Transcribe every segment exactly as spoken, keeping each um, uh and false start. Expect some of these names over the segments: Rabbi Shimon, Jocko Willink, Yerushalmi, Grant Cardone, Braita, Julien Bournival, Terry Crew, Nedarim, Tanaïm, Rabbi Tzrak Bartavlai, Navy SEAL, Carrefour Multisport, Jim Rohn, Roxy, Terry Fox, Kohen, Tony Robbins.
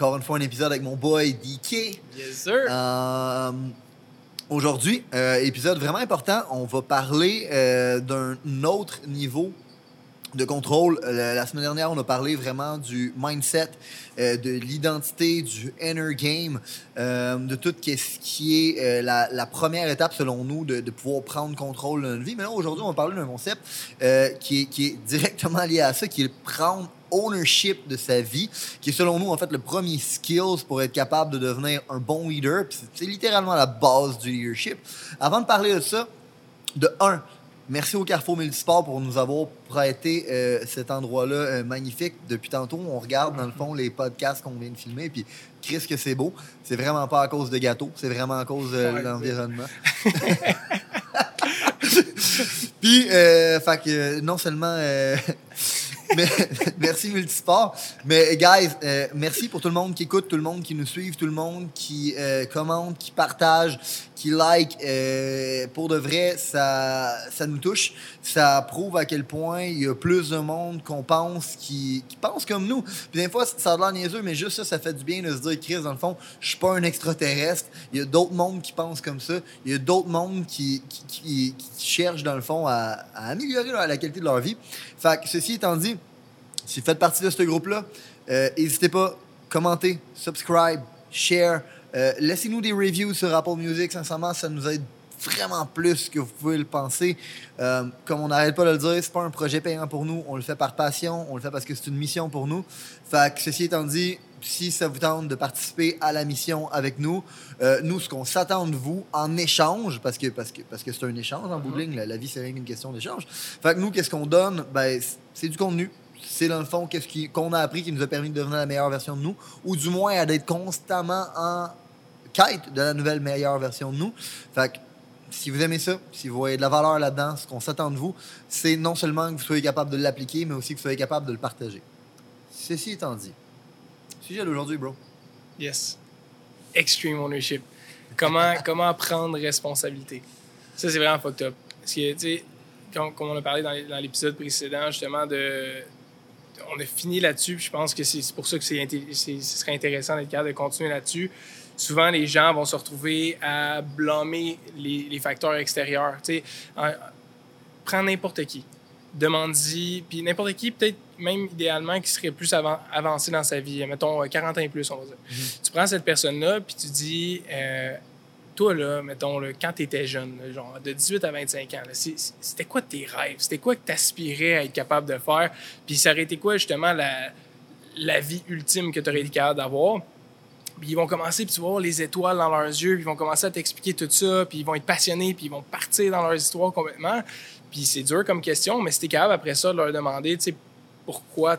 Encore une fois, un épisode avec mon boy D K. Yes, sir. Euh, aujourd'hui, euh, épisode vraiment important. On va parler euh, d'un autre niveau de contrôle. Euh, la semaine dernière, on a parlé vraiment du mindset, euh, de l'identité, du inner game, euh, de tout ce qui est euh, la, la première étape, selon nous, de, de pouvoir prendre contrôle de notre vie. Mais là, aujourd'hui, on va parler d'un concept euh, qui est, qui est directement lié à ça, qui est prendre ownership de sa vie, qui est selon nous en fait le premier skills pour être capable de devenir un bon leader, puis c'est, c'est littéralement la base du leadership. Avant de parler de ça, de un, merci au Carrefour Multisport pour nous avoir prêté euh, cet endroit-là euh, magnifique. Depuis tantôt, on regarde dans le fond les podcasts qu'on vient de filmer, puis Chris que c'est beau, c'est vraiment pas à cause de gâteaux, c'est vraiment à cause euh, de l'environnement. Puis, euh, fait que euh, non seulement... Euh, mais, merci Multisport. Mais guys, euh, merci pour tout le monde qui écoute, tout le monde qui nous suit, tout le monde qui euh, commente, qui partage, qui like. Euh, pour de vrai, ça, ça nous touche. Ça prouve à quel point il y a plus de monde qu'on pense, qui, qui pense comme nous. Puis des fois, ça a l'air niaiseux, mais juste ça, ça fait du bien de se dire, Chris, dans le fond, je suis pas un extraterrestre. Il y a d'autres mondes qui pensent comme ça. Il y a d'autres mondes qui, qui, qui, qui cherchent, dans le fond, à, à améliorer la, la qualité de leur vie. Fait que ceci étant dit, si vous faites partie de ce groupe-là, euh, n'hésitez pas, commentez, subscribe, share, euh, laissez-nous des reviews sur Apple Music, sincèrement, ça nous aide vraiment plus que vous pouvez le penser. Euh, comme on n'arrête pas de le dire, c'est pas un projet payant pour nous, on le fait par passion, on le fait parce que c'est une mission pour nous. Fait que ceci étant dit, si ça vous tente de participer à la mission avec nous, euh, nous, ce qu'on s'attend de vous en échange, parce que, parce que, parce que c'est un échange en bout de ligne, la, la vie, c'est rien qu'une question d'échange. Fait que nous, qu'est-ce qu'on donne? Ben, c'est du contenu. C'est dans le fond qu'est-ce qui, qu'on a appris qui nous a permis de devenir la meilleure version de nous, ou du moins à d'être constamment en quête de la nouvelle meilleure version de nous. Fait que, si vous aimez ça, si vous voyez de la valeur là-dedans, ce qu'on s'attend de vous, c'est non seulement que vous soyez capable de l'appliquer, mais aussi que vous soyez capable de le partager. Ceci étant dit, sujet d'aujourd'hui, bro. Yes. Extreme ownership. Comment, comment prendre responsabilité. Ça, c'est vraiment fucked up. Parce que, tu sais, comme, comme on a parlé dans l'épisode précédent, justement, de... on a fini là-dessus, puis je pense que c'est pour ça que c'est, c'est, ce serait intéressant d'être capable de continuer là-dessus. Souvent, les gens vont se retrouver à blâmer les, les facteurs extérieurs. Tu sais, prends n'importe qui, demande-y, puis n'importe qui, peut-être même idéalement, qui serait plus av- avancé dans sa vie, mettons quarante ans et plus, on va dire. Mm-hmm. Tu prends cette personne-là, puis tu dis, euh, toi, là, mettons, là, quand tu étais jeune, là, genre de dix-huit à vingt-cinq ans, là, c'est, c'était quoi tes rêves? C'était quoi que tu aspirais à être capable de faire? Puis ça aurait été quoi, justement, la, la vie ultime que tu aurais été capable d'avoir? Puis ils vont commencer, puis tu vas voir les étoiles dans leurs yeux, puis ils vont commencer à t'expliquer tout ça, puis ils vont être passionnés, puis ils vont partir dans leurs histoires complètement. Puis c'est dur comme question, mais si t'es capable après ça de leur demander, tu sais, pourquoi,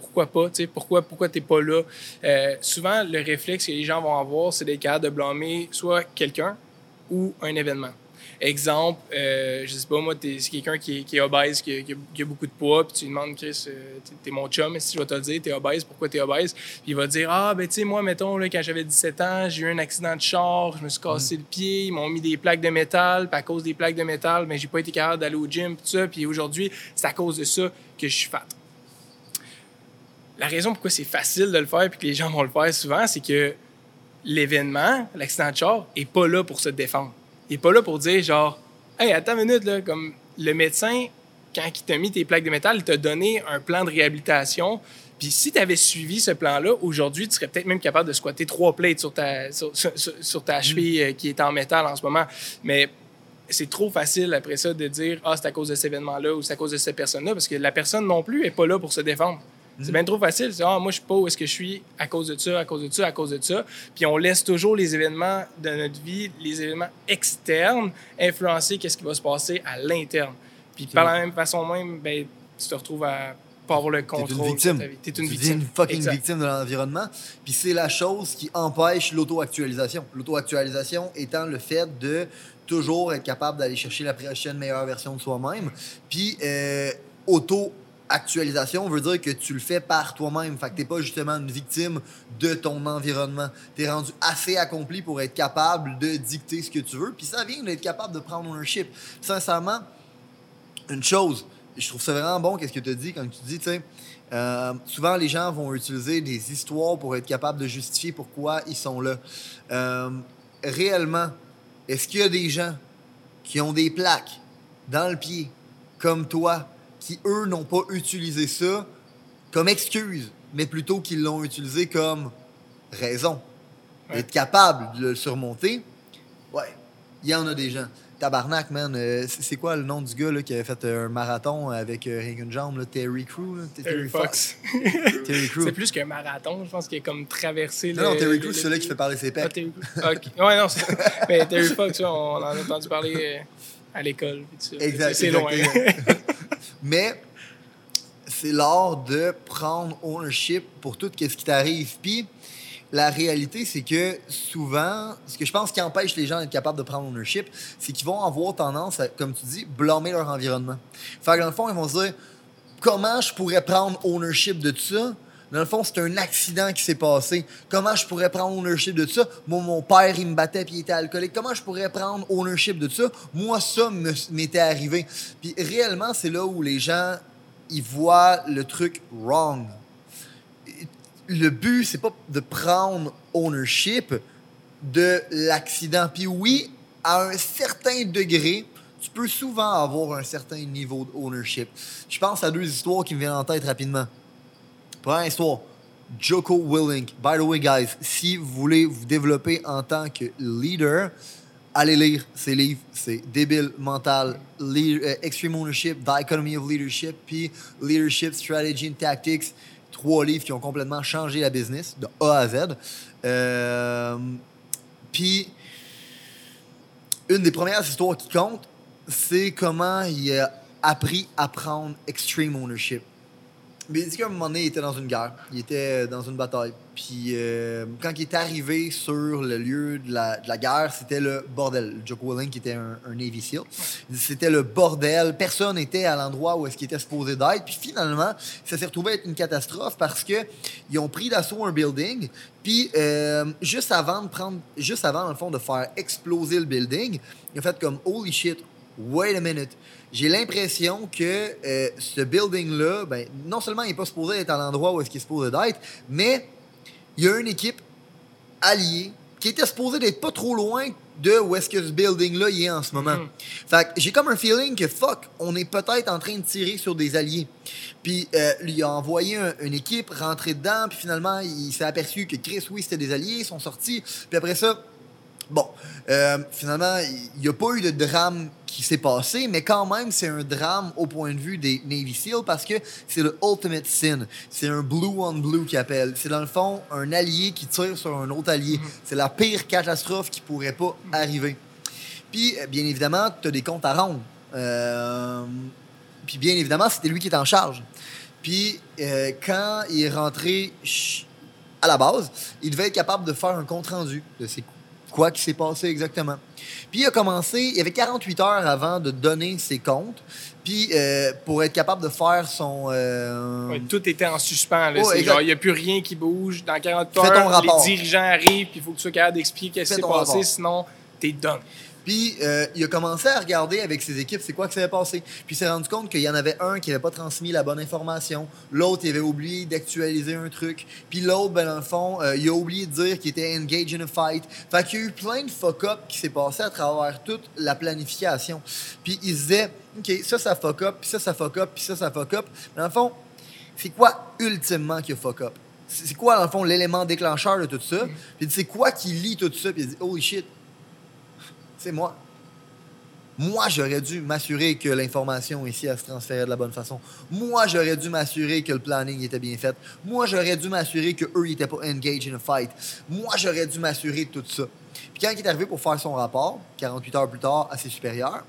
pourquoi pas, tu sais, pourquoi, pourquoi t'es pas là. Euh, souvent, le réflexe que les gens vont avoir, c'est d'être capable de blâmer soit quelqu'un ou un événement. Exemple, euh, je sais pas, moi, t'es, c'est quelqu'un qui est, qui est obèse, qui a, qui, a, qui a beaucoup de poids, puis tu lui demandes, Chris, euh, t'es, t'es mon chum, si je vais te le dire, t'es obèse, pourquoi t'es obèse? Puis il va dire, ah, ben, tu sais, moi, mettons, là, quand j'avais dix-sept ans, j'ai eu un accident de char, je me suis cassé mm. le pied, ils m'ont mis des plaques de métal, puis à cause des plaques de métal, mais ben, j'ai pas été capable d'aller au gym, puis ça, puis aujourd'hui, c'est à cause de ça que je suis fat. La raison pourquoi c'est facile de le faire, puis que les gens vont le faire souvent, c'est que l'événement, l'accident de char, est pas là pour se défendre. Il n'est pas là pour dire, genre, « Hey, attends une minute, là, comme le médecin, quand il t'a mis tes plaques de métal, il t'a donné un plan de réhabilitation. Puis si tu avais suivi ce plan-là, aujourd'hui, tu serais peut-être même capable de squatter trois plates sur ta, sur, sur, sur ta cheville qui est en métal en ce moment. » Mais c'est trop facile après ça de dire, « Ah, c'est à cause de cet événement-là ou c'est à cause de cette personne-là. » Parce que la personne non plus n'est pas là pour se défendre. C'est bien trop facile. C'est, ah, moi, je ne sais pas où est-ce que je suis à cause de ça, à cause de ça, à cause de ça. Puis on laisse toujours les événements de notre vie, les événements externes, influencer qu'est-ce qui va se passer à l'interne. Puis okay. Par la même façon même, ben, tu te retrouves à pas avoir le contrôle. T'es une victime. T'es une, tu victime. une fucking exact. victime de l'environnement. Puis c'est la chose qui empêche l'auto-actualisation. L'auto-actualisation étant le fait de toujours être capable d'aller chercher la prochaine meilleure version de soi-même. Puis euh, auto-actualisation veut dire que tu le fais par toi-même. Fait que t'es pas justement une victime de ton environnement. T'es rendu assez accompli pour être capable de dicter ce que tu veux. Puis ça vient d'être capable de prendre ownership. Sincèrement, une chose... Je trouve ça vraiment bon, qu'est-ce que tu as dit, quand tu dis, tu sais, euh, souvent les gens vont utiliser des histoires pour être capables de justifier pourquoi ils sont là. Euh, réellement, est-ce qu'il y a des gens qui ont des plaques dans le pied, comme toi, qui, eux, n'ont pas utilisé ça comme excuse, mais plutôt qu'ils l'ont utilisé comme raison, ouais. être capable de le surmonter? Ouais, il y en a des gens. Tabarnak, man. Euh, c'est, c'est quoi le nom du gars là, qui avait fait euh, un marathon avec euh, rien qu'une jambe, là, Terry Crew? Là, Terry, Terry Fox. Fox. Terry Crew. C'est plus qu'un marathon, je pense, qu'il a comme traversé le... Non, non, Terry Crew, c'est celui qui fait parler ses pecs. Ah, Terry Crew. Okay. Ouais, non, c'est... Mais Terry Fox, on en a entendu parler à l'école. Puis, exact, c'est exact, loin. Exact. Mais c'est l'art de prendre ownership pour tout ce qui t'arrive. Puis la réalité, c'est que souvent, ce que je pense qui empêche les gens d'être capables de prendre ownership, c'est qu'ils vont avoir tendance à, comme tu dis, blâmer leur environnement. Fait que dans le fond, ils vont se dire « Comment je pourrais prendre ownership de tout ça? » Dans le fond, c'est un accident qui s'est passé. Comment je pourrais prendre ownership de tout ça? Moi, mon père, il me battait puis il était alcoolique. Comment je pourrais prendre ownership de tout ça? Moi, ça me, m'était arrivé. Puis réellement, c'est là où les gens, ils voient le truc « wrong ». Le but, c'est pas de prendre ownership de l'accident. Puis oui, à un certain degré, tu peux souvent avoir un certain niveau de ownership. Je pense à deux histoires qui me viennent en tête rapidement. Première histoire, Jocko Willink. By the way, guys, si vous voulez vous développer en tant que leader, allez lire ses livres. C'est Débile Mental, Lead, euh, Extreme Ownership, The Economy of Leadership, puis Leadership, Strategy and Tactics. Trois livres qui ont complètement changé la business de A à Z. Euh, Puis, une des premières histoires qui compte, c'est comment il a appris à prendre extreme ownership. Mais il dit qu'à un moment donné, il était dans une guerre. Il était dans une bataille. Puis, euh, quand il est arrivé sur le lieu de la, de la guerre, c'était le bordel. Jocko Willink, qui était un, un Navy SEAL, il dit, c'était le bordel. Personne n'était à l'endroit où est-ce qu'il était supposé d'être. Puis, finalement, ça s'est retrouvé être une catastrophe parce qu'ils ont pris d'assaut un building. Puis, euh, juste avant de prendre, juste avant, dans le fond, de faire exploser le building, ils ont fait comme « Holy shit, wait a minute ». J'ai l'impression que euh, ce building-là, ben, non seulement il n'est pas supposé être à l'endroit où est-ce qu'il est supposé d'être, mais il y a une équipe alliée qui était supposée d'être pas trop loin de où est-ce que ce building-là y est en ce moment. Mm. Fait que j'ai comme un feeling que, fuck, on est peut-être en train de tirer sur des alliés. Puis, euh, il a envoyé un, une équipe, rentré dedans, puis finalement, il s'est aperçu que Chris, oui, c'était des alliés, ils sont sortis. Puis après ça... Bon, euh, finalement, il n'y a pas eu de drame qui s'est passé, mais quand même, c'est un drame au point de vue des Navy SEAL parce que c'est le ultimate sin. C'est un blue on blue qu'ils appellent. C'est dans le fond un allié qui tire sur un autre allié. C'est la pire catastrophe qui pourrait pas arriver. Puis, bien évidemment, tu as des comptes à rendre. Euh, puis, bien évidemment, c'était lui qui est en charge. Puis, euh, quand il est rentré à la base, il devait être capable de faire un compte rendu de ses coups. Quoi qui s'est passé exactement. Puis il a commencé, il y avait quarante-huit heures avant de donner ses comptes, puis euh, pour être capable de faire son... Euh... Ouais, tout était en suspens. Là. Oh, c'est genre, il n'y a plus rien qui bouge. Dans quarante-huit heures, les dirigeants arrivent, puis il faut que tu sois capable d'expliquer ce qui s'est passé, rapport. Sinon, t'es done. Puis, euh, il a commencé à regarder avec ses équipes c'est quoi qui s'est passé. Puis, il s'est rendu compte qu'il y en avait un qui n'avait pas transmis la bonne information. L'autre, il avait oublié d'actualiser un truc. Puis l'autre, ben, dans le fond, euh, il a oublié de dire qu'il était « engage in a fight ». Fait qu'il y a eu plein de fuck-up qui s'est passé à travers toute la planification. Puis, il se disait « OK, ça, ça fuck-up, puis ça, ça fuck-up, puis ça, ça fuck-up ». Dans le fond, c'est quoi ultimement qui a fuck-up? C'est quoi, dans le fond, l'élément déclencheur de tout ça? Puis, il dit « C'est quoi qui lie tout ça? » Puis, il dit « Holy shit! » C'est moi. Moi, j'aurais dû m'assurer que l'information ici, elle se transférait de la bonne façon. Moi, j'aurais dû m'assurer que le planning était bien fait. Moi, j'aurais dû m'assurer qu'eux, ils n'étaient pas engaged in a fight. Moi, j'aurais dû m'assurer de tout ça. Puis quand il est arrivé pour faire son rapport, quarante-huit heures plus tard, à ses supérieurs,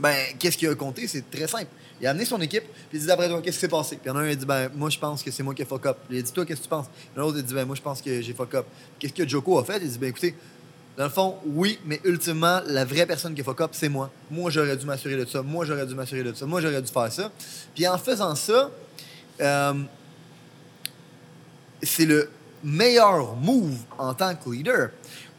Ben, qu'est-ce qu'il a compté? C'est très simple. Il a amené son équipe, puis il dit d'après toi, qu'est-ce qui s'est passé? Puis il y en a un, il dit, ben, moi, je pense que c'est moi qui ai fuck up. Il a dit, toi, qu'est-ce que tu penses? L'autre, il dit, ben, moi, je pense que j'ai fuck up. Qu'est-ce que Jocko a fait? Il dit, ben, écoutez, dans le fond, oui, mais ultimement, la vraie personne qui a fuck up, c'est moi. Moi, j'aurais dû m'assurer de ça. Moi, j'aurais dû m'assurer de ça. Moi, j'aurais dû faire ça. Puis en faisant ça, euh, c'est le meilleur move en tant que leader.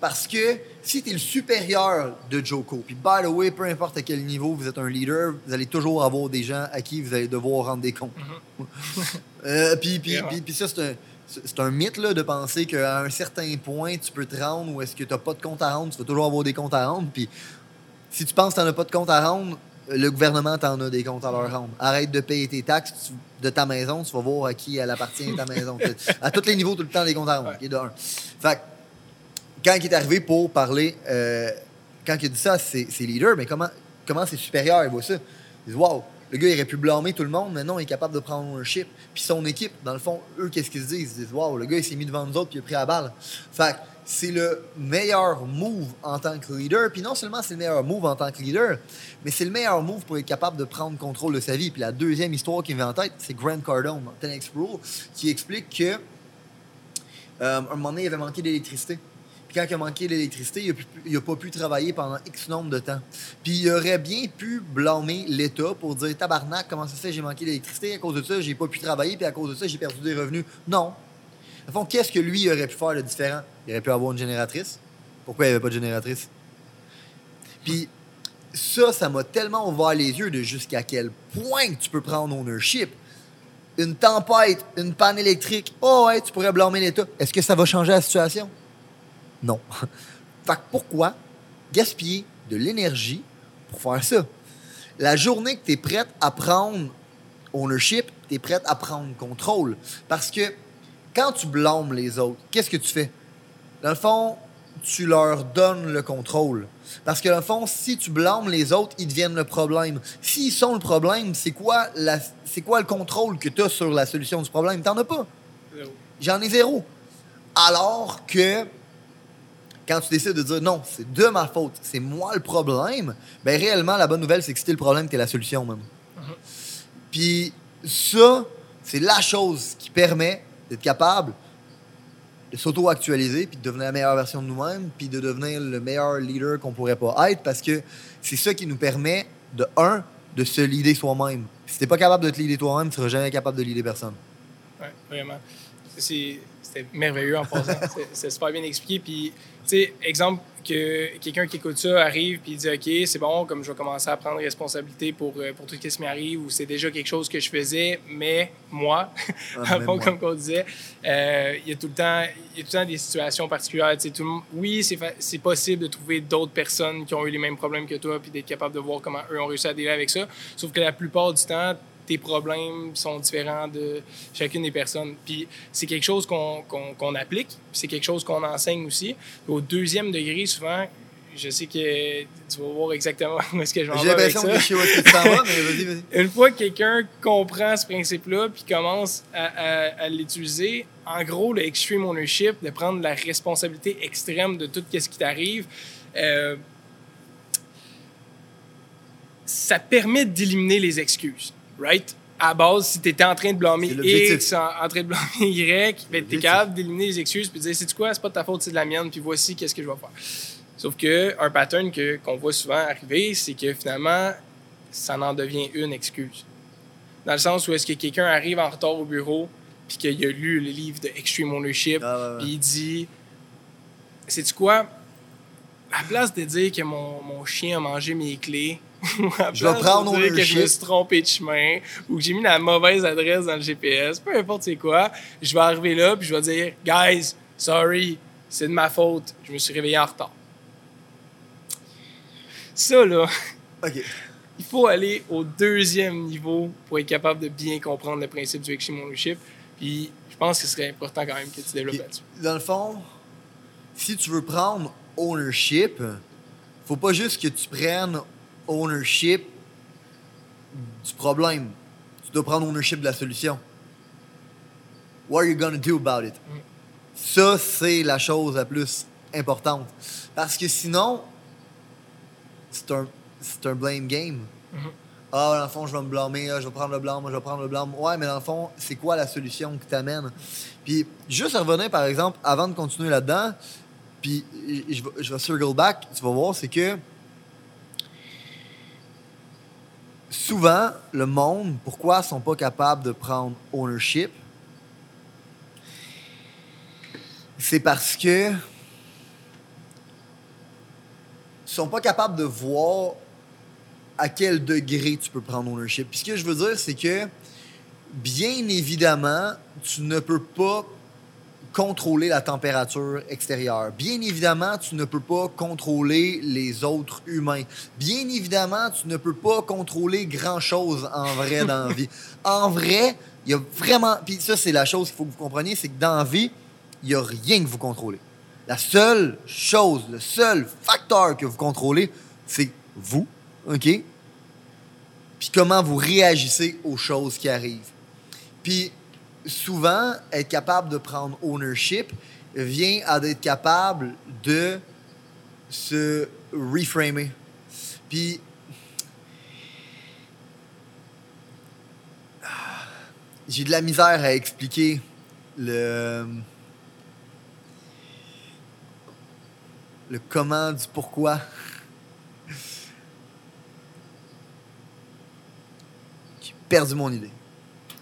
Parce que si tu es le supérieur de Jocko, puis by the way, peu importe à quel niveau vous êtes un leader, vous allez toujours avoir des gens à qui vous allez devoir rendre des comptes. Mm-hmm. euh, puis, puis, yeah. puis, puis ça, c'est un, c'est un mythe là, de penser qu'à un certain point, tu peux te rendre ou est-ce que tu n'as pas de compte à rendre, tu vas toujours avoir des comptes à rendre. Puis si tu penses que tu n'en as pas de compte à rendre, le gouvernement t'en a des comptes à leur rendre. Arrête de payer tes taxes de ta maison, tu vas voir à qui elle appartient ta maison. À tous les niveaux, tout le temps, des comptes à rendre. Ouais. Okay, de un. Fait que, quand il est arrivé pour parler, euh, quand il a dit ça, c'est, c'est leader, mais comment, comment c'est supérieur, il voit ça. Il dit, waouh, le gars, il aurait pu blâmer tout le monde, mais non, il est capable de prendre un chip. Puis son équipe, dans le fond, eux, qu'est-ce qu'ils se disent? Ils disent, waouh, le gars, il s'est mis devant nous autres, puis il a pris la balle. Fait que c'est le meilleur move en tant que leader. Puis non seulement c'est le meilleur move en tant que leader, mais c'est le meilleur move pour être capable de prendre contrôle de sa vie. Puis la deuxième histoire qui me vient en tête, c'est Grant Cardone, dans ten X Rule, qui explique qu'à euh, un moment donné, il avait manqué d'électricité. Quand il a manqué l'électricité, il n'a pas pu travailler pendant X nombre de temps. Puis il aurait bien pu blâmer l'État pour dire « Tabarnak, comment ça se fait, j'ai manqué l'électricité, à cause de ça, j'ai pas pu travailler, puis à cause de ça, j'ai perdu des revenus. » Non. Au fond, qu'est-ce que lui, il aurait pu faire de différent? Il aurait pu avoir une génératrice. Pourquoi il n'y avait pas de génératrice? Puis ça, ça m'a tellement ouvert les yeux de jusqu'à quel point que tu peux prendre ownership. Une tempête, une panne électrique, « Oh ouais, tu pourrais blâmer l'État. » Est-ce que ça va changer la situation? Non. Fait que pourquoi gaspiller de l'énergie pour faire ça? La journée que tu es prête à prendre ownership, tu es prête à prendre contrôle. Parce que quand tu blâmes les autres, qu'est-ce que tu fais? Dans le fond, tu leur donnes le contrôle. Parce que dans le fond, si tu blâmes les autres, ils deviennent le problème. S'ils sont le problème, c'est quoi, la, c'est quoi le contrôle que tu as sur la solution du problème? T'en as pas. J'en ai zéro. Alors que quand tu décides de dire « Non, c'est de ma faute, c'est moi le problème », bien réellement, la bonne nouvelle, c'est que si t'es le problème, t'es la solution même. Mm-hmm. Puis ça, c'est la chose qui permet d'être capable de s'auto-actualiser puis de devenir la meilleure version de nous-mêmes puis de devenir le meilleur leader qu'on pourrait pas être parce que c'est ça qui nous permet, de un, de se leader soi-même. Puis si t'es pas capable de te leader toi-même, tu seras jamais capable de leader personne. Oui, vraiment. C'est... C'était merveilleux en passant. c'est, c'est super bien expliqué. Puis, tu sais, exemple, que quelqu'un qui écoute ça arrive et dit « OK, c'est bon, comme je vais commencer à prendre responsabilité pour, pour tout ce qui m'arrive ou c'est déjà quelque chose que je faisais, mais moi, ah, bon, moi. Comme on disait, euh, il y a tout le temps, il y a tout le temps des situations particulières. Tu sais, tout le monde, oui, c'est, fa- c'est possible de trouver d'autres personnes qui ont eu les mêmes problèmes que toi puis d'être capable de voir comment eux ont réussi à dealer avec ça. Sauf que la plupart du temps, tes problèmes sont différents de chacune des personnes. Puis c'est quelque chose qu'on, qu'on, qu'on applique, c'est quelque chose qu'on enseigne aussi. Au deuxième degré, souvent, je sais que tu vas voir exactement où est-ce que je vais en vais avec ça. J'ai l'impression que je sais où est-ce que tu t'en vas, mais vas-y, vas-y. Une fois que quelqu'un comprend ce principe-là puis commence à, à, à l'utiliser, en gros, le extreme ownership, de prendre la responsabilité extrême de tout ce qui t'arrive, euh, ça permet d'éliminer les excuses. Right? À base, si tu étais en train de blâmer X, en, en train de blâmer Y, ben, tu es capable d'éliminer les excuses et de dire, sais-tu quoi, c'est pas de ta faute, c'est de la mienne, puis voici qu'est-ce que je vais faire. Sauf qu'un pattern que, qu'on voit souvent arriver, c'est que finalement, ça en devient une excuse. Dans le sens où est-ce que quelqu'un arrive en retard au bureau puis qu'il a lu le livre de Extreme Ownership, ah, puis il dit, sais-tu quoi, à place de dire que mon, mon chien a mangé mes clés, je vais prendre dire que je me suis trompé de chemin ou que j'ai mis la mauvaise adresse dans le G P S, peu importe c'est quoi, je vais arriver là puis je vais dire « Guys, sorry, c'est de ma faute, je me suis réveillé en retard. » Ça là, okay. Il faut aller au deuxième niveau pour être capable de bien comprendre le principe du Extreme Ownership puis je pense que ce serait important quand même que tu développes là-dessus. Dans le fond, si tu veux prendre ownership, faut pas juste que tu prennes ownership du problème. Tu dois prendre ownership de la solution. What are you gonna do about it? Mm. Ça, c'est la chose la plus importante. Parce que sinon, c'est un, c'est un blame game. Mm-hmm. Ah, dans le fond, je vais me blâmer, je vais prendre le blâme, je vais prendre le blâme. Ouais, mais dans le fond, c'est quoi la solution que t'amènes? Puis, juste revenir, par exemple, avant de continuer là-dedans, puis je, je, je vais circle back, tu vas voir, c'est que souvent, le monde, pourquoi ils sont pas capables de prendre ownership? C'est parce que ils sont pas capables de voir à quel degré tu peux prendre ownership. Puis ce que je veux dire, c'est que, bien évidemment, tu ne peux pas contrôler la température extérieure. Bien évidemment, tu ne peux pas contrôler les autres humains. Bien évidemment, tu ne peux pas contrôler grand-chose en vrai dans la vie. En vrai, il y a vraiment... Puis ça, c'est la chose qu'il faut que vous compreniez, c'est que dans la vie, il n'y a rien que vous contrôlez. La seule chose, le seul facteur que vous contrôlez, c'est vous. OK? Puis comment vous réagissez aux choses qui arrivent. Puis souvent, être capable de prendre ownership vient à d'être capable de se reframer. Puis j'ai de la misère à expliquer le... le comment du pourquoi. Perdu mon idée.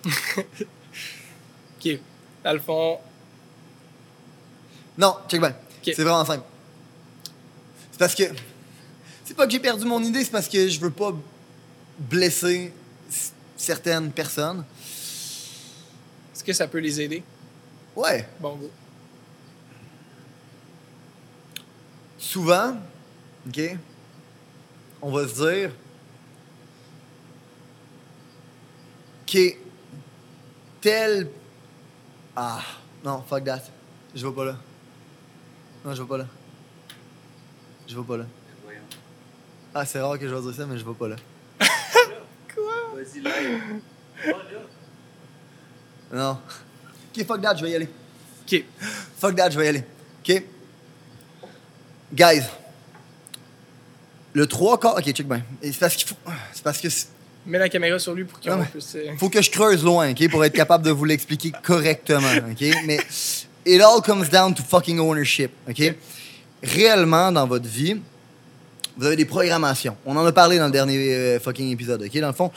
OK. Dans le fond... Non, check bien. Okay. C'est vraiment simple. C'est parce que... C'est pas que j'ai perdu mon idée, c'est parce que je veux pas blesser certaines personnes. Est-ce que ça peut les aider? Ouais. Bon goût. Souvent, OK, on va se dire... OK, tel... Ah, non, fuck that. Je vais pas là. Non, je vais pas là. Je vais pas là. Ah, c'est rare que je vais dire ça, mais je vais pas là. Quoi? Vas-y, là. Va là. Non. OK, fuck that, je vais y aller. OK. Fuck that, je vais y aller. OK. Guys. Le trois quarts... OK, check bien. C'est parce qu'il faut... C'est parce que... C'est... Mets la caméra sur lui pour qu'on non, puisse... Faut que je creuse loin, OK, pour être capable de vous l'expliquer correctement, OK? Mais it all comes down to fucking ownership, OK? Réellement, dans votre vie, vous avez des programmations. On en a parlé dans le dernier euh, fucking épisode, OK? Dans le fond,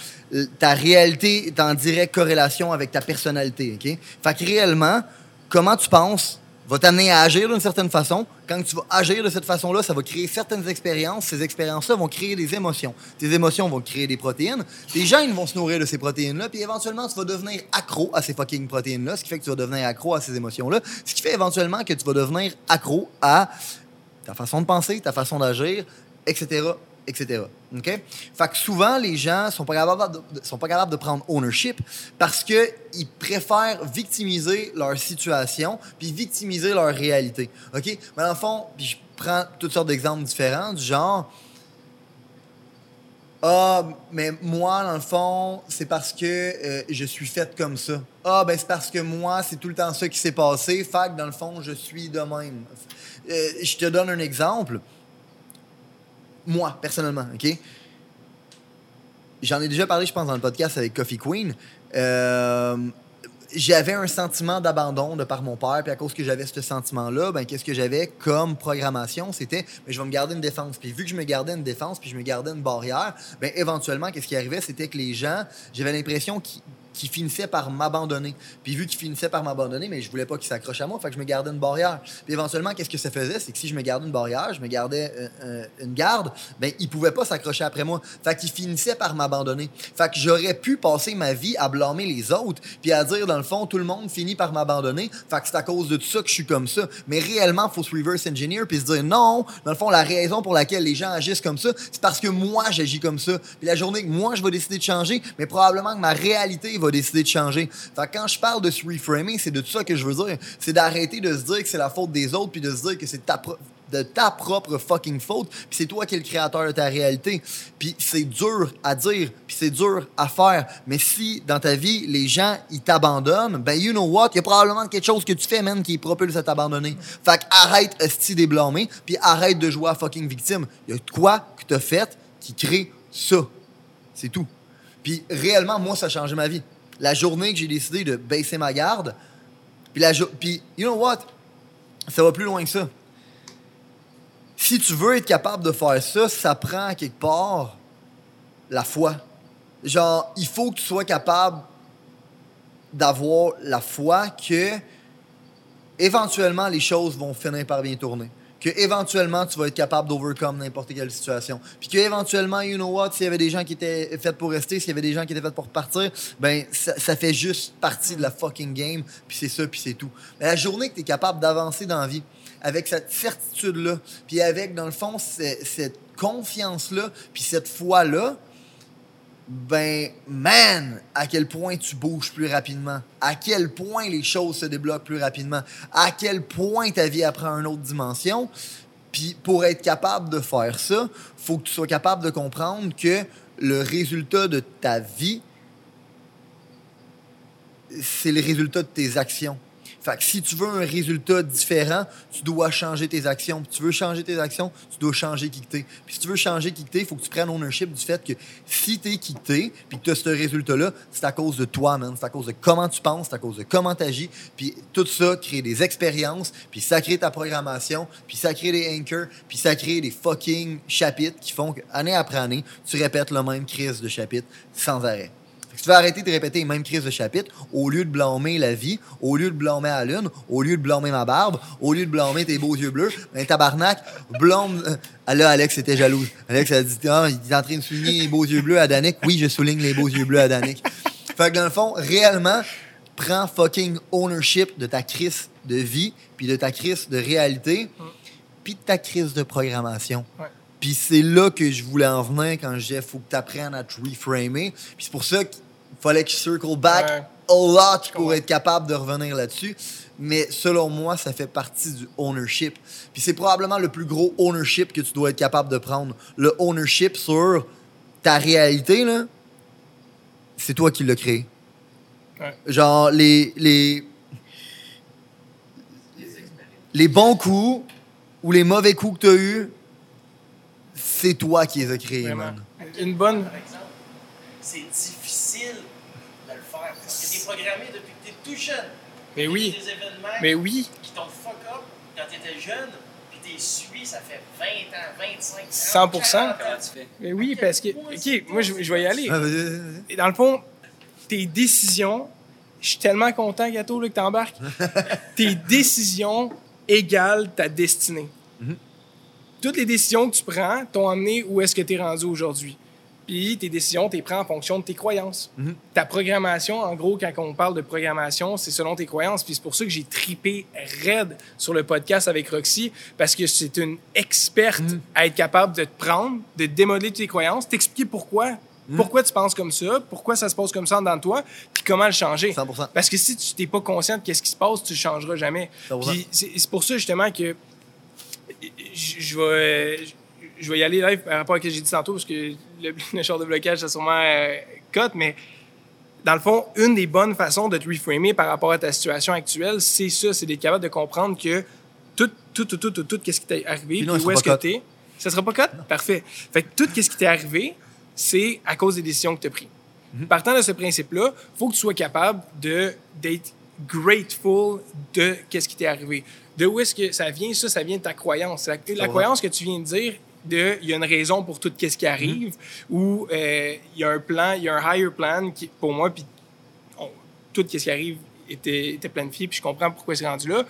ta réalité est en directe corrélation avec ta personnalité, OK? Fait que réellement, comment tu penses va t'amener à agir d'une certaine façon. Quand tu vas agir de cette façon-là, ça va créer certaines expériences. Ces expériences-là vont créer des émotions. Tes émotions vont créer des protéines. Tes gènes vont se nourrir de ces protéines-là. Puis éventuellement, tu vas devenir accro à ces fucking protéines-là, ce qui fait que tu vas devenir accro à ces émotions-là, ce qui fait éventuellement que tu vas devenir accro à ta façon de penser, ta façon d'agir, et cetera, et cetera. OK? Fait que souvent, les gens sont pas capables de, sont pas capables de prendre ownership parce qu'ils préfèrent victimiser leur situation puis victimiser leur réalité. OK? Mais dans le fond, puis je prends toutes sortes d'exemples différents, du genre « Ah, mais moi, dans le fond, c'est parce que euh, je suis faite comme ça. Ah, ben c'est parce que moi, c'est tout le temps ça qui s'est passé. Fait que dans le fond, je suis de même. Euh, » Je te donne un exemple. Moi, personnellement, OK? J'en ai déjà parlé, je pense, dans le podcast avec Coffee Queen. Euh, j'avais un sentiment d'abandon de par mon père, puis à cause que j'avais ce sentiment-là, ben qu'est-ce que j'avais comme programmation? C'était, mais je vais me garder une défense. Puis vu que je me gardais une défense, puis je me gardais une barrière, ben éventuellement, qu'est-ce qui arrivait? C'était que les gens, j'avais l'impression qu'ils... qui finissait par m'abandonner. Puis vu qu'il finissait par m'abandonner, mais je voulais pas qu'il s'accroche à moi, fait que je me gardais une barrière. Puis éventuellement, qu'est-ce que ça faisait? C'est que si je me gardais une barrière, je me gardais euh, euh, une garde, ben il pouvait pas s'accrocher après moi. Fait qu'il finissait par m'abandonner. Fait que j'aurais pu passer ma vie à blâmer les autres, puis à dire, dans le fond, tout le monde finit par m'abandonner, fait que c'est à cause de tout ça que je suis comme ça. Mais réellement, faut se reverse engineer, puis se dire, non, dans le fond, la raison pour laquelle les gens agissent comme ça, c'est parce que moi, j'agis comme ça. Puis la journée que moi, je vais décider de changer, mais probablement que ma réalité va décider de changer. Fait que quand je parle de se reframer, c'est de tout ça que je veux dire. C'est d'arrêter de se dire que c'est la faute des autres puis de se dire que c'est ta pro- de ta propre fucking faute puis c'est toi qui es le créateur de ta réalité. Puis c'est dur à dire puis c'est dur à faire. Mais si, dans ta vie, les gens, ils t'abandonnent, ben you know what, il y a probablement quelque chose que tu fais, man, qui propulse à t'abandonner. Fait que arrête, esti, des blâmer puis arrête de jouer à fucking victime. Il y a quoi que t'as fait qui crée ça. C'est tout. Puis réellement, moi, ça a changé ma vie. La journée que j'ai décidé de baisser ma garde, puis, la jo- puis you know what? Ça va plus loin que ça. Si tu veux être capable de faire ça, ça prend quelque part la foi. Genre, il faut que tu sois capable d'avoir la foi que éventuellement, les choses vont finir par bien tourner. Que éventuellement, tu vas être capable d'overcome n'importe quelle situation. Puis que éventuellement, you know what, s'il y avait des gens qui étaient faits pour rester, s'il y avait des gens qui étaient faits pour partir, ben ça, ça fait juste partie de la fucking game, puis c'est ça, puis c'est tout. Mais la journée que tu es capable d'avancer dans la vie, avec cette certitude-là, puis avec, dans le fond, cette confiance-là, puis cette foi-là, ben, man, à quel point tu bouges plus rapidement, à quel point les choses se débloquent plus rapidement, à quel point ta vie apprend une autre dimension. Puis pour être capable de faire ça, faut que tu sois capable de comprendre que le résultat de ta vie, c'est le résultat de tes actions. Fait que si tu veux un résultat différent, tu dois changer tes actions. Puis tu veux changer tes actions, tu dois changer qui que t'es. Puis si tu veux changer qui que t'es, il faut que tu prennes ownership du fait que si t'es qui que t'es, puis que t'as ce résultat-là, c'est à cause de toi, man. C'est à cause de comment tu penses, c'est à cause de comment t'agis. Puis tout ça crée des expériences, puis ça crée ta programmation, puis ça crée des anchors, puis ça crée des fucking chapitres qui font qu'année après année, tu répètes le même crise de chapitre sans arrêt. Si tu veux arrêter de répéter les mêmes crises de chapitre, au lieu de blâmer la vie, au lieu de blâmer la lune, au lieu de blâmer ma barbe, au lieu de blâmer tes beaux yeux bleus, ben tabarnak, blâme... Ah là, Alex était jalouse. Alex a dit, ah, il est en train de souligner les beaux yeux bleus à Danick. Oui, je souligne les beaux yeux bleus à Danick. Fait que dans le fond, réellement, prends fucking ownership de ta crise de vie, puis de ta crise de réalité, puis de ta crise de programmation. Ouais. Puis c'est là que je voulais en venir quand je disais, faut que tu apprennes à te reframer. Puis c'est pour ça qu'il fallait que je circle back ouais. a lot pour ouais. être capable de revenir là-dessus. Mais selon moi, ça fait partie du ownership. Puis c'est probablement le plus gros ownership que tu dois être capable de prendre. Le ownership sur ta réalité, là, c'est toi qui l'as créé. Ouais. Genre, les, les, les bons coups ou les mauvais coups que tu as eus, c'est toi qui les as créés, man. Une bonne... Par exemple, c'est difficile de le faire parce que t'es programmé depuis que t'es tout jeune. Mais oui. Des événements Mais oui. qui t'ont fuck up quand t'étais jeune, puis t'es suivi, ça fait vingt ans, vingt-cinq ans, cent pour cent. Comment tu fais? Mais oui, parce que... OK, moi, je, je vais y aller. Et dans le fond, tes décisions... Je suis tellement content, Gato, là, que t'embarques. Tes décisions égalent ta destinée. Mm-hmm. Toutes les décisions que tu prends t'ont amené où est-ce que tu es rendu aujourd'hui. Puis tes décisions, tu les prends en fonction de tes croyances. Mm-hmm. Ta programmation, en gros, quand on parle de programmation, c'est selon tes croyances. Puis c'est pour ça que j'ai tripé raide sur le podcast avec Roxy, parce que c'est une experte mm-hmm. à être capable de te prendre, de te démodeler tes croyances, t'expliquer pourquoi. Mm-hmm. Pourquoi tu penses comme ça, pourquoi ça se passe comme ça en dedans de toi, puis comment le changer. cent pour cent. Parce que si tu n'es pas conscient de ce qui se passe, tu ne le changeras jamais. Puis c'est, c'est pour ça, justement, que... Je, je, vais, je vais y aller live par rapport à ce que j'ai dit tantôt, parce que le, le genre de blocage, ça sûrement euh, cote, mais dans le fond, une des bonnes façons de te reframer par rapport à ta situation actuelle, c'est ça, c'est d'être capable de comprendre que tout, tout, tout, tout, tout, tout ce qui t'est arrivé, puis non, puis où est-ce que t'es... Ça sera pas cote? Parfait. Fait que tout ce qui t'est arrivé, c'est à cause des décisions que t'as prises. Mm-hmm. Partant de ce principe-là, faut que tu sois capable de, d'être grateful de ce qui t'est arrivé. De où est-ce que ça vient? Ça, ça vient de ta croyance. La, la croyance que tu viens de dire, de, il y a une raison pour tout ce qui arrive, mm-hmm. ou euh, il y a un plan, il y a un higher plan qui, pour moi, puis tout ce qui arrive était, était planifié, puis je comprends pourquoi c'est rendu là.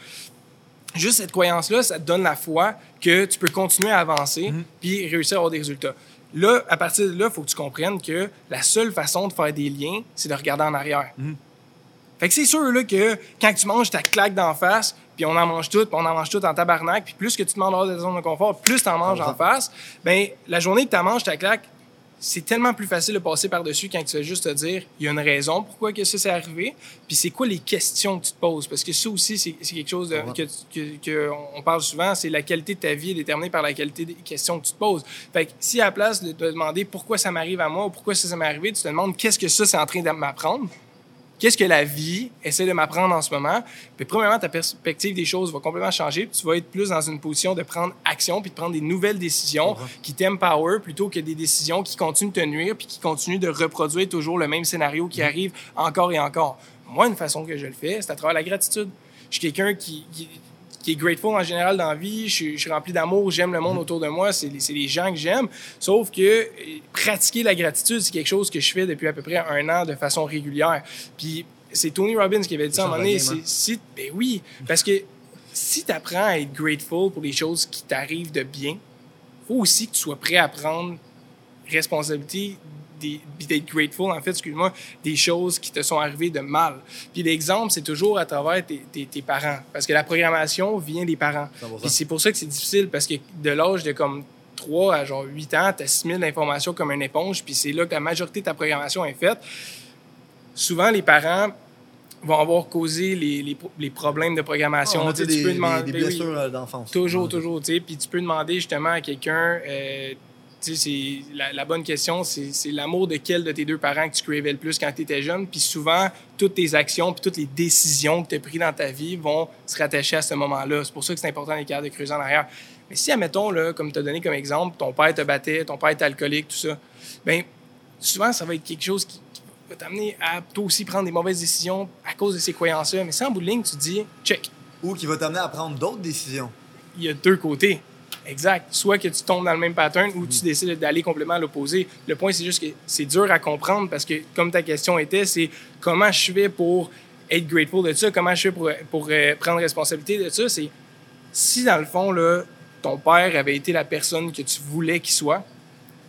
Juste cette croyance-là, ça te donne la foi que tu peux continuer à avancer, mm-hmm. puis réussir à avoir des résultats. Là, à partir de là, il faut que tu comprennes que la seule façon de faire des liens, c'est de regarder en arrière. Mm-hmm. Fait que c'est sûr là, que quand tu manges ta claque d'en face, puis on en mange tout, puis on en mange tout en tabarnak, puis plus que tu te demandes hors de ta zone de confort, plus tu en manges en face, bien, la journée que tu en manges ta claque, c'est tellement plus facile de passer par-dessus quand tu vas juste te dire il y a une raison pourquoi que ça s'est arrivé, puis c'est quoi les questions que tu te poses, parce que ça aussi, c'est, c'est quelque chose de, que, que, que on parle souvent, c'est la qualité de ta vie est déterminée par la qualité des questions que tu te poses. Fait que si à la place de te demander pourquoi ça m'arrive à moi ou pourquoi ça, ça m'est arrivé, tu te demandes qu'est-ce que ça, c'est en train de m'apprendre, qu'est-ce que la vie essaie de m'apprendre en ce moment? Puis premièrement, ta perspective des choses va complètement changer. Puis tu vas être plus dans une position de prendre action puis de prendre des nouvelles décisions uh-huh. qui t'empower plutôt que des décisions qui continuent de te nuire puis qui continuent de reproduire toujours le même scénario qui mmh. arrive encore et encore. Moi, une façon que je le fais, c'est à travers la gratitude. Je suis quelqu'un qui... qui qui est grateful en général dans la vie. Je, je suis rempli d'amour, j'aime le monde autour de moi, c'est les, c'est les gens que j'aime. Sauf que pratiquer la gratitude, c'est quelque chose que je fais depuis à peu près un an de façon régulière. Puis c'est Tony Robbins qui avait dit ça à un moment donné. C'est, si, ben oui, parce que si tu apprends à être grateful pour les choses qui t'arrivent de bien, faut aussi que tu sois prêt à prendre responsabilité Des, d'être grateful, en fait, excuse-moi, des choses qui te sont arrivées de mal. Puis l'exemple, c'est toujours à travers tes, tes, tes parents. Parce que la programmation vient des parents. Et c'est pour ça que c'est difficile, parce que de l'âge de comme trois à genre huit ans, tu assimiles l'information comme une éponge, puis c'est là que la majorité de ta programmation est faite. Souvent, les parents vont avoir causé les, les, les problèmes de programmation. Oh, on a tu des, peux demander, des blessures oui, d'enfance. Toujours, ouais. toujours. Tu sais, puis tu peux demander justement à quelqu'un... Euh, C'est, la, la bonne question, c'est, c'est l'amour de quel de tes deux parents que tu cravais le plus quand tu étais jeune. Puis souvent, toutes tes actions puis toutes les décisions que tu as prises dans ta vie vont se rattacher à ce moment-là. C'est pour ça que c'est important d'être capable de creuser en arrière. Mais si, admettons, là, comme tu as donné comme exemple, ton père te battait, ton père était alcoolique, tout ça, bien, souvent, ça va être quelque chose qui, qui va t'amener à toi aussi prendre des mauvaises décisions à cause de ces croyances-là. Mais ça, en bout de ligne, tu dis « check ». Ou qui va t'amener à prendre d'autres décisions. Il y a deux côtés. Exact. Soit que tu tombes dans le même pattern ou tu décides d'aller complètement à l'opposé. Le point, c'est juste que c'est dur à comprendre parce que, comme ta question était, c'est comment je fais pour être grateful de ça, comment je fais pour, pour euh, prendre responsabilité de ça. C'est si, dans le fond, là, ton père avait été la personne que tu voulais qu'il soit,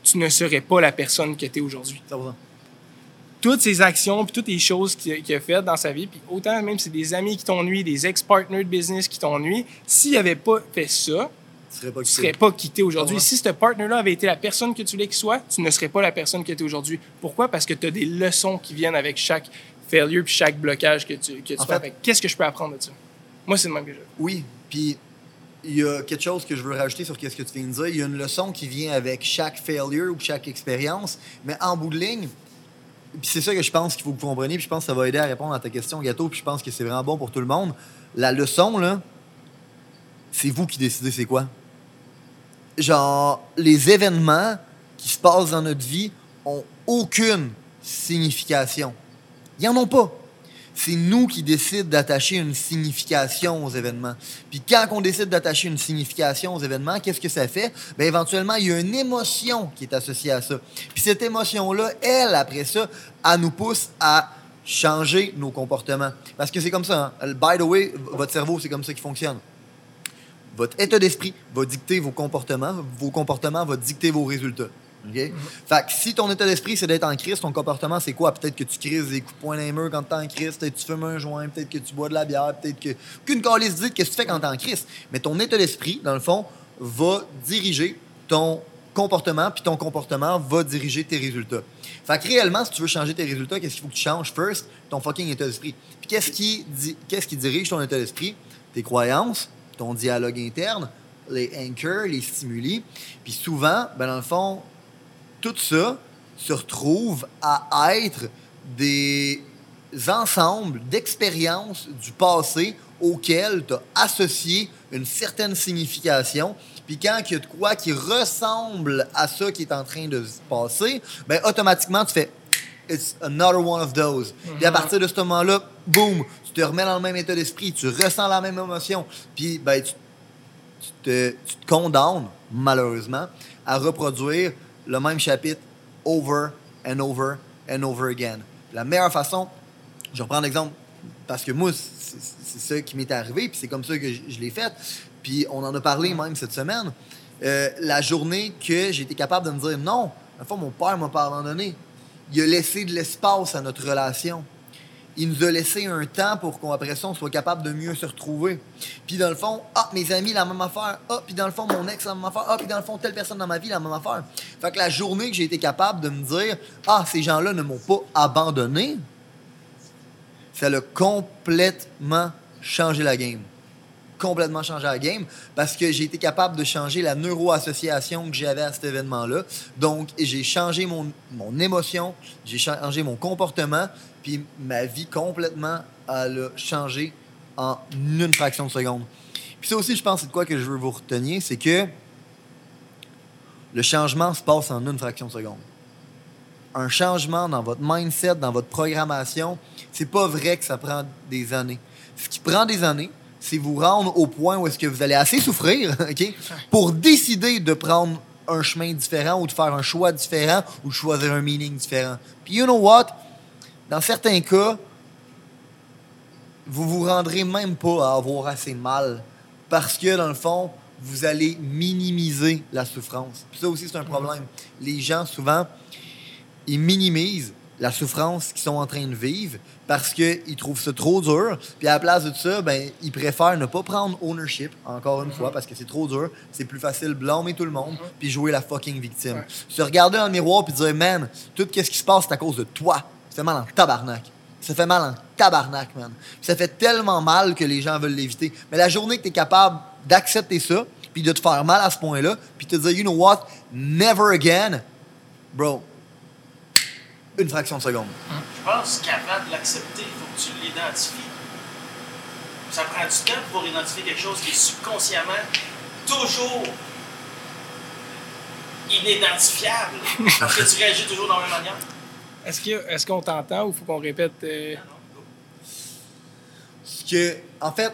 tu ne serais pas la personne que tu es aujourd'hui. Ça va. Toutes ses actions, puis toutes les choses qu'il a, qu'il a faites dans sa vie, puis autant même si c'est des amis qui t'ennuient, des ex-partners de business qui t'ennuient, s'il n'avait pas fait ça, tu ne serais pas quitté aujourd'hui. Ouais. Si ce partner-là avait été la personne que tu voulais qu'il soit, tu ne serais pas la personne que tu es aujourd'hui. Pourquoi? Parce que tu as des leçons qui viennent avec chaque failure puis chaque blocage que tu, que tu fais. Fait, qu'est-ce que je peux apprendre de ça? Moi, c'est le même que je veux. Oui, puis il y a quelque chose que je veux rajouter sur ce que tu viens de dire. Il y a une leçon qui vient avec chaque failure ou chaque expérience, mais en bout de ligne, puis c'est ça que je pense qu'il faut que vous compreniez, puis je pense que ça va aider à répondre à ta question, Gâteau, puis je pense que c'est vraiment bon pour tout le monde. La leçon, là, c'est vous qui décidez c'est quoi. Genre, les événements qui se passent dans notre vie ont aucune signification. Ils n'en ont pas. C'est nous qui décidons d'attacher une signification aux événements. Puis quand on décide d'attacher une signification aux événements, qu'est-ce que ça fait? Bien, éventuellement, il y a une émotion qui est associée à ça. Puis cette émotion-là, elle, après ça, elle nous pousse à changer nos comportements. Parce que c'est comme ça, hein? By the way, votre cerveau, c'est comme ça qu'il fonctionne. Votre état d'esprit va dicter vos comportements. Vos comportements vont dicter vos résultats. Okay? Mm-hmm. Fait que si ton état d'esprit, c'est d'être en crise, ton comportement, c'est quoi? Peut-être que tu crises des coups de poing dans les murs quand t'es en crise, peut-être que tu fumes un joint, peut-être que tu bois de la bière, peut-être que... Aucune calisse dit qu'est-ce que tu fais quand t'es en crise. Mais ton état d'esprit, dans le fond, va diriger ton comportement, puis ton comportement va diriger tes résultats. Fait que réellement, si tu veux changer tes résultats, qu'est-ce qu'il faut que tu changes? First, ton fucking état d'esprit. Puis qu'est-ce qui, di... qu'est-ce qui dirige ton état d'esprit? Tes croyances, ton dialogue interne, les anchors, les stimuli. Puis souvent, ben dans le fond, tout ça se retrouve à être des ensembles d'expériences du passé auxquelles tu as associé une certaine signification. Puis quand il y a de quoi qui ressemble à ça qui est en train de se passer, ben automatiquement, tu fais « It's another one of those mm-hmm. ». Et à partir de ce moment-là, boum, tu te remets dans le même état d'esprit, tu ressens la même émotion, puis ben, tu, tu, te, tu te condamnes, malheureusement, à reproduire le même chapitre over and over and over again. La meilleure façon, je reprends l'exemple, parce que moi, c'est, c'est ça qui m'est arrivé, puis c'est comme ça que je, je l'ai fait, puis on en a parlé même cette semaine, euh, la journée que j'ai été capable de me dire non, une fois, mon père m'a pas abandonné, il a laissé de l'espace à notre relation. Il nous a laissé un temps pour qu'après ça, on soit capable de mieux se retrouver. Puis dans le fond, ah, mes amis, la même affaire. Ah, puis dans le fond, mon ex, la même affaire. Ah, puis dans le fond, telle personne dans ma vie, la même affaire. Fait que la journée que j'ai été capable de me dire, ah, ces gens-là ne m'ont pas abandonné, ça l'a complètement changé la game. complètement changé la game parce que j'ai été capable de changer la neuro-association que j'avais à cet événement-là. Donc, j'ai changé mon, mon émotion, j'ai changé mon comportement, puis ma vie complètement, elle a changé en une fraction de seconde. Puis ça aussi, je pense, c'est de quoi que je veux vous retenir, c'est que le changement se passe en une fraction de seconde. Un changement dans votre mindset, dans votre programmation, c'est pas vrai que ça prend des années. Ce qui prend des années, c'est vous rendre au point où est-ce que vous allez assez souffrir, OK, pour décider de prendre un chemin différent ou de faire un choix différent ou de choisir un meaning différent. Puis you know what? Dans certains cas, vous vous rendrez même pas à avoir assez mal parce que, dans le fond, vous allez minimiser la souffrance. Puis ça aussi, c'est un problème. Mmh. Les gens, souvent, ils minimisent la souffrance qu'ils sont en train de vivre parce qu'ils trouvent ça trop dur. Puis à la place de ça, ben, ils préfèrent ne pas prendre ownership, encore une mm-hmm. fois, parce que c'est trop dur. C'est plus facile blâmer tout le monde mm-hmm. puis jouer la fucking victime. Ouais. Se regarder dans le miroir puis dire « Man, tout ce qui se passe, c'est à cause de toi. Ça fait mal en tabarnak. Ça fait mal en tabarnak, man. » Ça fait tellement mal que les gens veulent l'éviter. Mais la journée que tu es capable d'accepter ça puis de te faire mal à ce point-là puis te dire « You know what? Never again. » Bro, une fraction de seconde. Je pense qu'avant de l'accepter, il faut que tu l'identifies. Ça prend du temps pour identifier quelque chose qui est subconsciemment toujours inidentifiable parce que tu réagis toujours de la même manière. Est-ce, qu'il y a, est-ce qu'on t'entend ou faut qu'on répète? Euh... Que, en fait,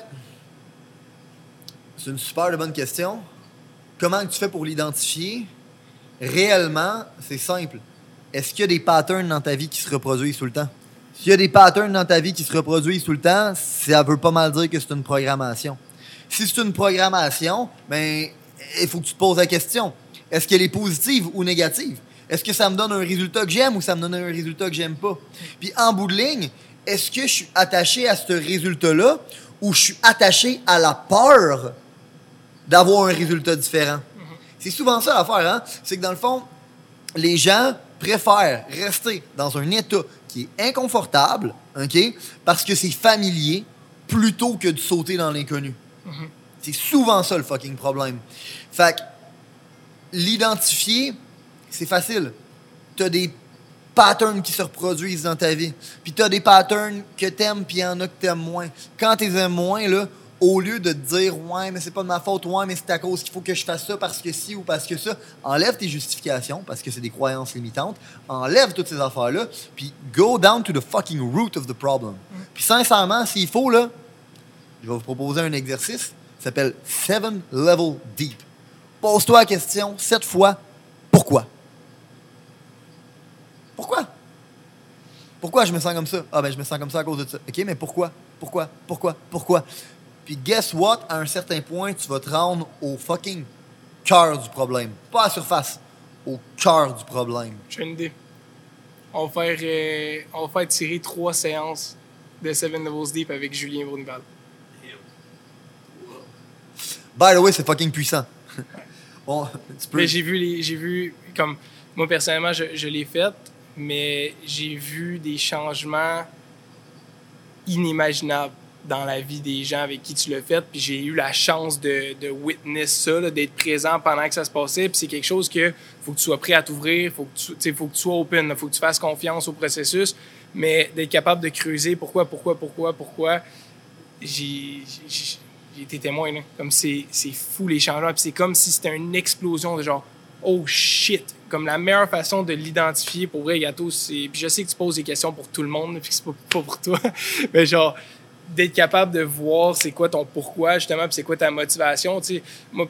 c'est une super bonne question. Comment tu fais pour l'identifier? Réellement, c'est simple. Est-ce qu'il y a des patterns dans ta vie qui se reproduisent tout le temps? S'il y a des patterns dans ta vie qui se reproduisent tout le temps, ça veut pas mal dire que c'est une programmation. Si c'est une programmation, ben, il faut que tu te poses la question. Est-ce qu'elle est positive ou négative? Est-ce que ça me donne un résultat que j'aime ou ça me donne un résultat que j'aime pas? Puis en bout de ligne, est-ce que je suis attaché à ce résultat-là ou je suis attaché à la peur d'avoir un résultat différent? Mm-hmm. C'est souvent ça l'affaire, hein? C'est que dans le fond, les gens préfèrent rester dans un état qui est inconfortable, OK, parce que c'est familier, plutôt que de sauter dans l'inconnu. Mm-hmm. C'est souvent ça le fucking problème. Fait que l'identifier, c'est facile. T'as des patterns qui se reproduisent dans ta vie. Puis t'as des patterns que t'aimes, puis il y en a que t'aimes moins. Quand t'aimes moins, là, au lieu de te dire « Ouais, mais c'est pas de ma faute. Ouais, mais c'est à cause qu'il faut que je fasse ça parce que ci ou parce que ça. » Enlève tes justifications parce que c'est des croyances limitantes. Enlève toutes ces affaires-là puis go down to the fucking root of the problem. Mm. Puis sincèrement, s'il faut, là, je vais vous proposer un exercice qui s'appelle « Seven Level Deep ». Pose-toi la question sept fois « Pourquoi? » Pourquoi? Pourquoi je me sens comme ça? Ah ben, je me sens comme ça à cause de ça. OK, mais pourquoi? Pourquoi? Pourquoi? Pourquoi? Puis guess what? À un certain point, tu vas te rendre au fucking cœur du problème. Pas à la surface, au cœur du problème. J'ai une idée. On va faire, euh, on va faire tirer trois séances de Seven Levels Deep avec Julien Bournival. By the way, c'est fucking puissant. Bon, tu peux... Mais j'ai vu, les, j'ai vu comme moi personnellement, je, je l'ai fait, mais j'ai vu des changements inimaginables dans la vie des gens avec qui tu l'as fait, puis j'ai eu la chance de, de witness ça, là, d'être présent pendant que ça se passait, puis c'est quelque chose que faut que tu sois prêt à t'ouvrir, faut que tu, faut que tu sois open, là, faut que tu fasses confiance au processus, mais d'être capable de creuser pourquoi, pourquoi, pourquoi, pourquoi, j'ai, j'ai, j'ai été témoin, là. Comme c'est, c'est fou les changements, puis c'est comme si c'était une explosion de genre « oh shit », comme la meilleure façon de l'identifier pour vrai, Gato, c'est, puis je sais que tu poses des questions pour tout le monde, puis que c'est pas, pas pour toi, mais genre, d'être capable de voir c'est quoi ton pourquoi, justement, puis c'est quoi ta motivation. Tu sais, moi,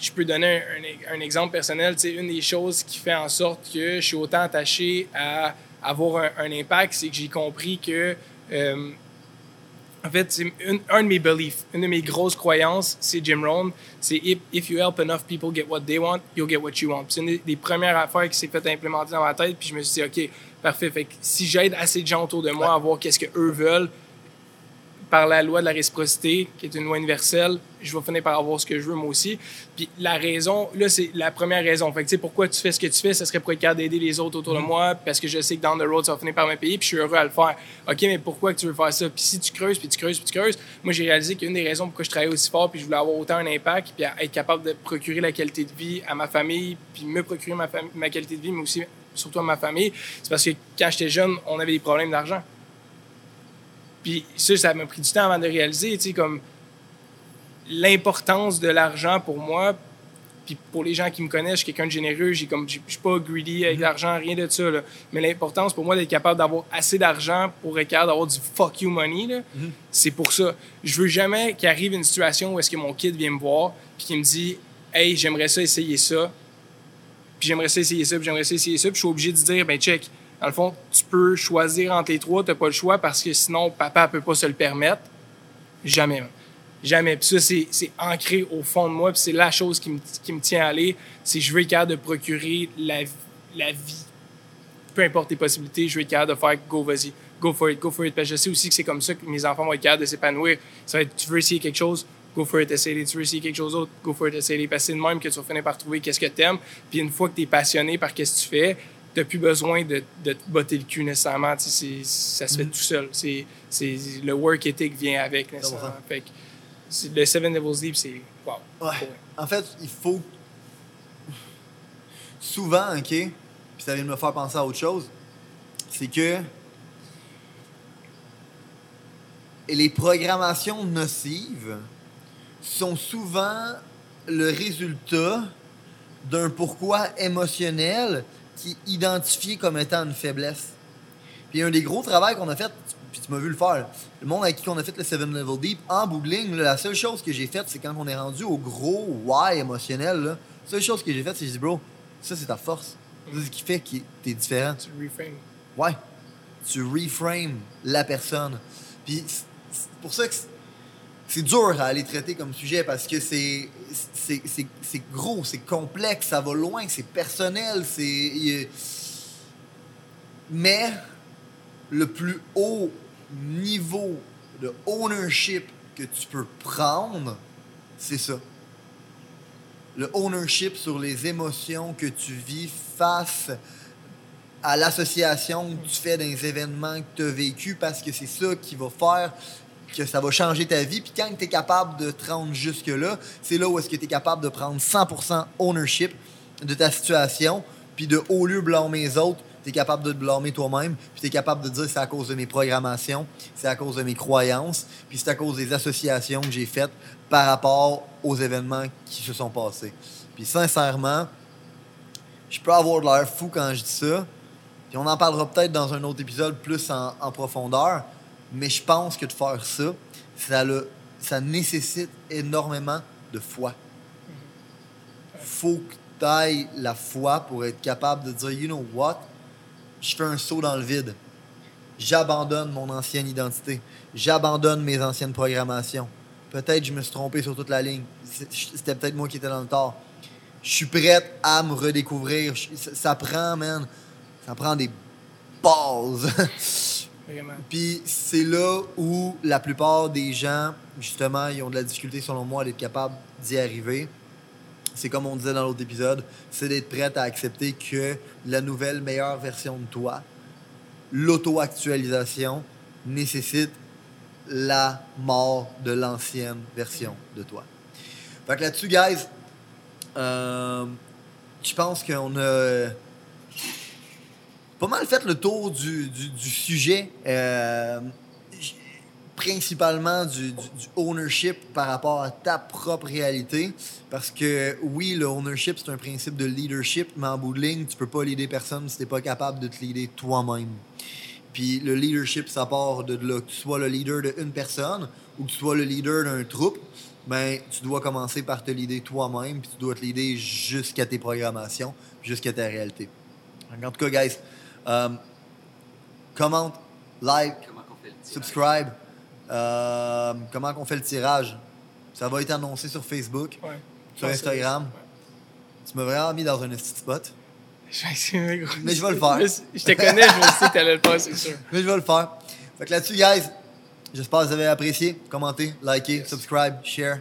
je peux donner un, un, un exemple personnel. Tu sais, une des choses qui fait en sorte que je suis autant attaché à avoir un, un impact, c'est que j'ai compris que, euh, en fait, c'est une, un de mes beliefs, une de mes grosses croyances, c'est Jim Rohn, c'est « If, if you help enough people get what they want, you'll get what you want ». C'est une des, des premières affaires qui s'est fait implémenter dans ma tête, puis je me suis dit « OK, parfait, fait que si j'aide assez de gens autour de moi à voir qu'est-ce qu'eux veulent, par la loi de la réciprocité, qui est une loi universelle, je vais finir par avoir ce que je veux moi aussi. Puis la raison, là, c'est la première raison. Fait que, tu sais, pourquoi tu fais ce que tu fais, ça serait pour être capable d'aider les autres autour de moi, parce que je sais que down the road, ça va finir par me payer, puis je suis heureux à le faire. OK, mais pourquoi que tu veux faire ça? Puis si tu creuses, puis tu creuses, puis tu creuses, moi, j'ai réalisé qu'une des raisons pourquoi je travaillais aussi fort, puis je voulais avoir autant un impact, puis être capable de procurer la qualité de vie à ma famille, puis me procurer ma, fam- ma qualité de vie, mais aussi, surtout à ma famille, c'est parce que quand j'étais jeune, on avait des problèmes d'argent. Puis ça, ça m'a pris du temps avant de réaliser, tu sais, comme l'importance de l'argent pour moi. Puis pour les gens qui me connaissent, je suis quelqu'un de généreux, j'ai comme, je suis pas greedy avec l'argent, rien de ça, là. Mais l'importance pour moi d'être capable d'avoir assez d'argent pour être capable d'avoir du « fuck you money », là, mm-hmm. c'est pour ça. Je veux jamais qu'il arrive une situation où est-ce que mon kid vient me voir puis qu'il me dit « Hey, j'aimerais ça essayer ça, puis j'aimerais ça essayer ça, puis j'aimerais ça essayer ça », puis je suis obligé de dire « Ben check, dans le fond, tu peux choisir entre les trois, t'as pas le choix parce que sinon, papa peut pas se le permettre. » Jamais, hein. Jamais. Puis ça, c'est, c'est ancré au fond de moi. Puis c'est la chose qui me, qui me tient à aller. C'est je veux être capable de procurer la, la vie. Peu importe les possibilités, je veux être capable de faire « go, vas-y, go for it, go for it ». Parce que je sais aussi que c'est comme ça que mes enfants vont être capables de s'épanouir. Ça va être « tu veux essayer quelque chose, go for it, essayer. Tu veux essayer quelque chose d'autre, go for it, essayer. » Parce que c'est de même que tu vas finir par trouver qu'est-ce que t'aimes. Puis une fois que t'es passionné par qu'est-ce que tu fais, t'as plus besoin de, de te botter le cul nécessairement. C'est, ça se fait mm-hmm. tout seul. C'est, c'est, le work ethic vient avec nécessairement. Fait que, le Seven Devils Deep, c'est wow. Ouais. Ouais. En fait, il faut souvent, ok, puis ça vient de me faire penser à autre chose, c'est que les programmations nocives sont souvent le résultat d'un pourquoi émotionnel qui est identifié comme étant une faiblesse. Puis un des gros travaux qu'on a fait, puis tu m'as vu le faire. Le monde avec qui on a fait le Seven Level Deep, en bout de ligne, là, la seule chose que j'ai faite, c'est quand on est rendu au gros why émotionnel, là, la seule chose que j'ai faite, c'est que j'ai dit, bro, ça, c'est ta force. Mm. C'est ce qui fait que t'es différent. Tu reframes. Ouais. Tu reframes la personne. Puis c'est pour ça que c'est, c'est dur à aller traiter comme sujet, parce que c'est, c'est, c'est, c'est gros, c'est complexe, ça va loin, c'est personnel, c'est... Y... Mais le plus haut niveau de ownership que tu peux prendre, c'est ça. Le ownership sur les émotions que tu vis face à l'association que tu fais dans les événements que tu as vécu, parce que c'est ça qui va faire que ça va changer ta vie. Puis quand tu es capable de te rendre jusque-là, c'est là où est-ce que tu es capable de prendre cent pour cent ownership de ta situation, puis de, au lieu de blâmer les autres, t'es capable de te blâmer toi-même, puis t'es capable de dire c'est à cause de mes programmations, c'est à cause de mes croyances, puis c'est à cause des associations que j'ai faites par rapport aux événements qui se sont passés. Puis sincèrement, je peux avoir de l'air fou quand je dis ça, puis on en parlera peut-être dans un autre épisode plus en, en profondeur, mais je pense que de faire ça, ça, le, ça nécessite énormément de foi. Faut que t'ailles la foi pour être capable de dire « you know what? » Je fais un saut dans le vide. J'abandonne mon ancienne identité. J'abandonne mes anciennes programmations. Peut-être que je me suis trompé sur toute la ligne. C'était peut-être moi qui étais dans le tort. Je suis prête à me redécouvrir. Ça prend, man, ça prend des bases. Vraiment. Puis c'est là où la plupart des gens, justement, ils ont de la difficulté, selon moi, d'être capables d'y arriver. C'est comme on disait dans l'autre épisode, c'est d'être prête à accepter que la nouvelle meilleure version de toi, l'auto-actualisation, nécessite la mort de l'ancienne version de toi. Fait que là-dessus, guys, euh, je pense qu'on a pas mal fait le tour du, du, du sujet, euh, principalement du, du, du ownership par rapport à ta propre réalité. Parce que, oui, le ownership, c'est un principe de leadership, mais en bout de ligne, tu peux pas leader personne si t'es pas capable de te leader toi-même. Puis le leadership, ça part de là. Que tu sois le leader d'une personne ou que tu sois le leader d'un troupe, ben, tu dois commencer par te leader toi-même, puis tu dois te leader jusqu'à tes programmations, jusqu'à ta réalité. En tout cas, guys, euh, commente, like, subscribe. Euh, comment qu'on fait le tirage? Ça va être annoncé sur Facebook, ouais, sur Instagram. Ouais. Tu m'as vraiment mis dans un petit spot. Mais je vais le faire. Je te connais, je sais que tu allais le faire, c'est sûr. Mais je vais le faire. Fait que là-dessus, guys, j'espère que vous avez apprécié. Commentez, likez, yes. subscribe, share.